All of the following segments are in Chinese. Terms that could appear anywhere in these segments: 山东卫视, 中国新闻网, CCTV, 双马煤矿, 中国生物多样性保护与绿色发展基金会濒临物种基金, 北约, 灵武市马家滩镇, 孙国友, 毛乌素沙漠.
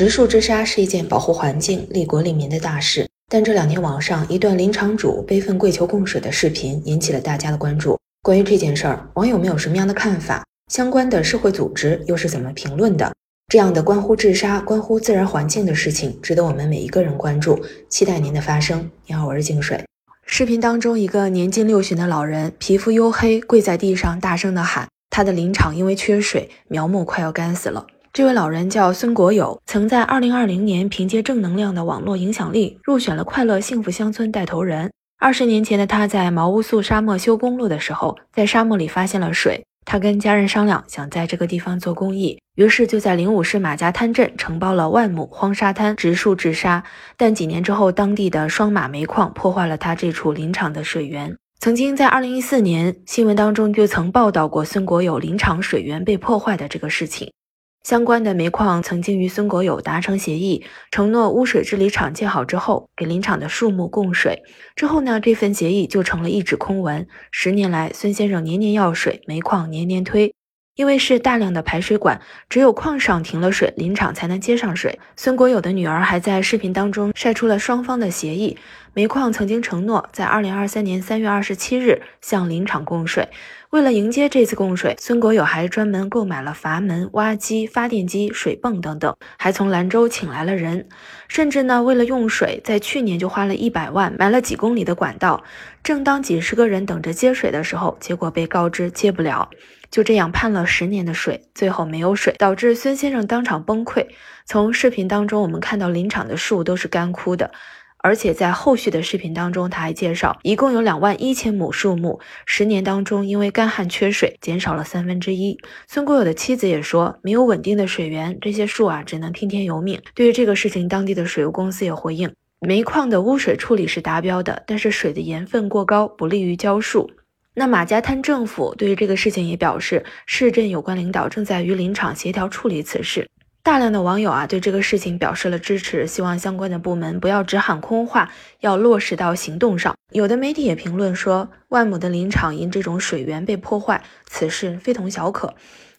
植树之沙是一件保护环境、利国利民的大事，但这两天网上一段林场主悲愤跪求供水的视频引起了大家的关注。关于这件事儿，网友们有什么样的看法？相关的社会组织又是怎么评论的？这样的关乎治沙、关乎自然环境的事情，值得我们每一个人关注，期待您的发声。你好，我是静水。视频当中，一个年近六旬的老人，皮肤黝黑，跪在地上大声地喊，他的林场因为缺水，苗木快要干死了。这位老人叫孙国友，曾在2020年凭借正能量的网络影响力入选了快乐幸福乡村带头人。20年前的他在毛乌素沙漠修公路的时候，在沙漠里发现了水，他跟家人商量想在这个地方做公益，于是就在灵武市马家滩镇承包了万亩荒沙滩植树治沙。但几年之后，当地的双马煤矿破坏了他这处林场的水源。曾经在2014年新闻当中就曾报道过孙国友林场水源被破坏的这个事情。相关的煤矿曾经与孙国友达成协议，承诺污水治理厂建好之后给林场的树木供水。之后呢，这份协议就成了一纸空文。10年来，孙先生年年要水，煤矿年年推。因为是大量的排水管，只有矿上停了水，林场才能接上水。孙国友的女儿还在视频当中晒出了双方的协议。煤矿曾经承诺在2023年3月27日向林场供水。为了迎接这次供水，孙国友还专门购买了阀门、挖机、发电机、水泵等等，还从兰州请来了人。甚至呢，为了用水，在去年就花了100万买了几公里的管道。正当几十个人等着接水的时候，结果被告知接不了。就这样盼了10年的水，最后没有水，导致孙先生当场崩溃。从视频当中我们看到林场的树都是干枯的。而且在后续的视频当中，他还介绍一共有21000亩树木，10年当中因为干旱缺水减少了1/3。孙国友的妻子也说，没有稳定的水源，这些树只能听天由命。对于这个事情，当地的水务公司也回应，煤矿的污水处理是达标的，但是水的盐分过高，不利于浇树。那马家滩政府对于这个事情也表示，市政有关领导正在与林场协调处理此事。大量的网友对这个事情表示了支持，希望相关的部门不要只喊空话，要落实到行动上。有的媒体也评论说，万亩的林场因这种水源被破坏，此事非同小可。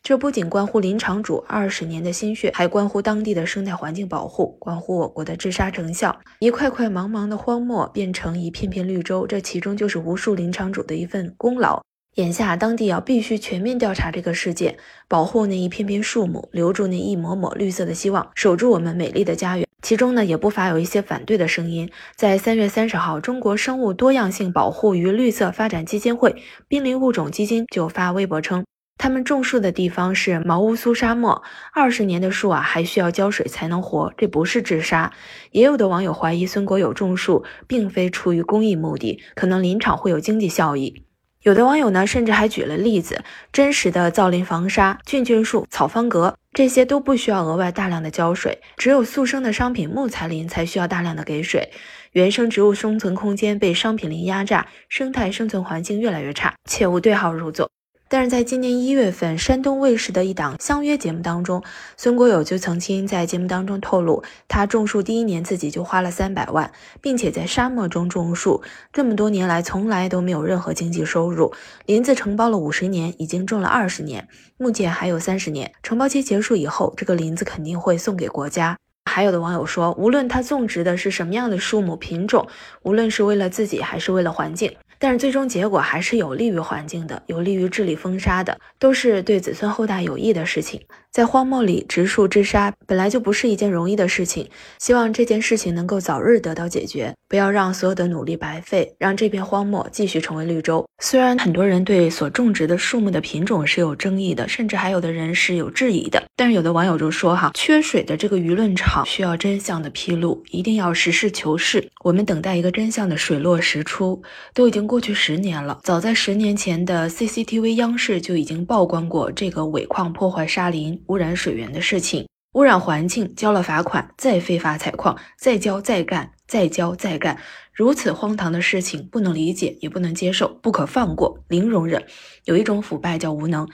这不仅关乎林场主20年的心血，还关乎当地的生态环境保护，关乎我国的治沙成效。一块块茫茫的荒漠变成一片片绿洲，这其中就是无数林场主的一份功劳。眼下当地必须全面调查这个事件，保护那一片片树木，留住那一抹抹绿色的希望，守住我们美丽的家园。其中呢，也不乏有一些反对的声音。在3月30号，中国生物多样性保护与绿色发展基金会濒临物种基金就发微博称，他们种树的地方是毛乌苏沙漠，20年的树还需要浇水才能活，这不是治沙。也有的网友怀疑孙国友种树并非出于公益目的，可能林场会有经济效益。有的网友呢，甚至还举了例子，真实的造林防沙、菌树、草方格，这些都不需要额外大量的浇水，只有速生的商品木材林才需要大量的给水。原生植物生存空间被商品林压榨，生态生存环境越来越差，切勿对号入座。但是在今年1月份，山东卫视的一档相约节目当中，孙国友就曾经在节目当中透露，他种树第一年自己就花了300万，并且在沙漠中种树，这么多年来从来都没有任何经济收入。林子承包了50年，已经种了20年，目前还有30年，承包期结束以后，这个林子肯定会送给国家。还有的网友说，无论他种植的是什么样的树木品种，无论是为了自己还是为了环境，但是最终结果还是有利于环境的，有利于治理风沙的，都是对子孙后代有益的事情。在荒漠里植树治沙本来就不是一件容易的事情，希望这件事情能够早日得到解决，不要让所有的努力白费，让这片荒漠继续成为绿洲。虽然很多人对所种植的树木的品种是有争议的，甚至还有的人是有质疑的，但是有的网友就说缺水的这个舆论场需要真相的披露，一定要实事求是，我们等待一个真相的水落石出。都已经过去10年了，早在10年前的 CCTV 央视就已经曝光过这个尾矿破坏沙林、污染水源的事情。污染环境，交了罚款，再非法采矿，再交再干，再交再干，如此荒唐的事情不能理解，也不能接受，不可放过，零容忍。有一种腐败叫无能，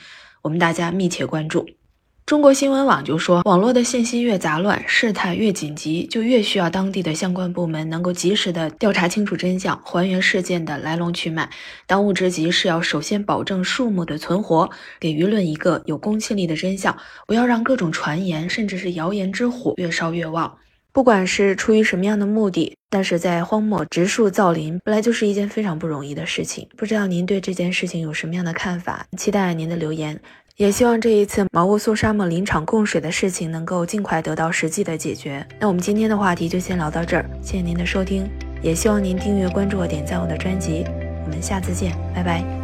我们大家密切关注。中国新闻网就说，网络的信息越杂乱，事态越紧急，就越需要当地的相关部门能够及时的调查清楚真相，还原事件的来龙去脉。当务之急是要首先保证数目的存活，给舆论一个有公信力的真相，不要让各种传言甚至是谣言之火越烧越旺。不管是出于什么样的目的，但是在荒漠植树造林本来就是一件非常不容易的事情。不知道您对这件事情有什么样的看法？期待您的留言。也希望这一次毛乌素沙漠林场供水的事情能够尽快得到实际的解决。那我们今天的话题就先聊到这儿，谢谢您的收听，也希望您订阅、关注我、点赞我的专辑，我们下次见，拜拜。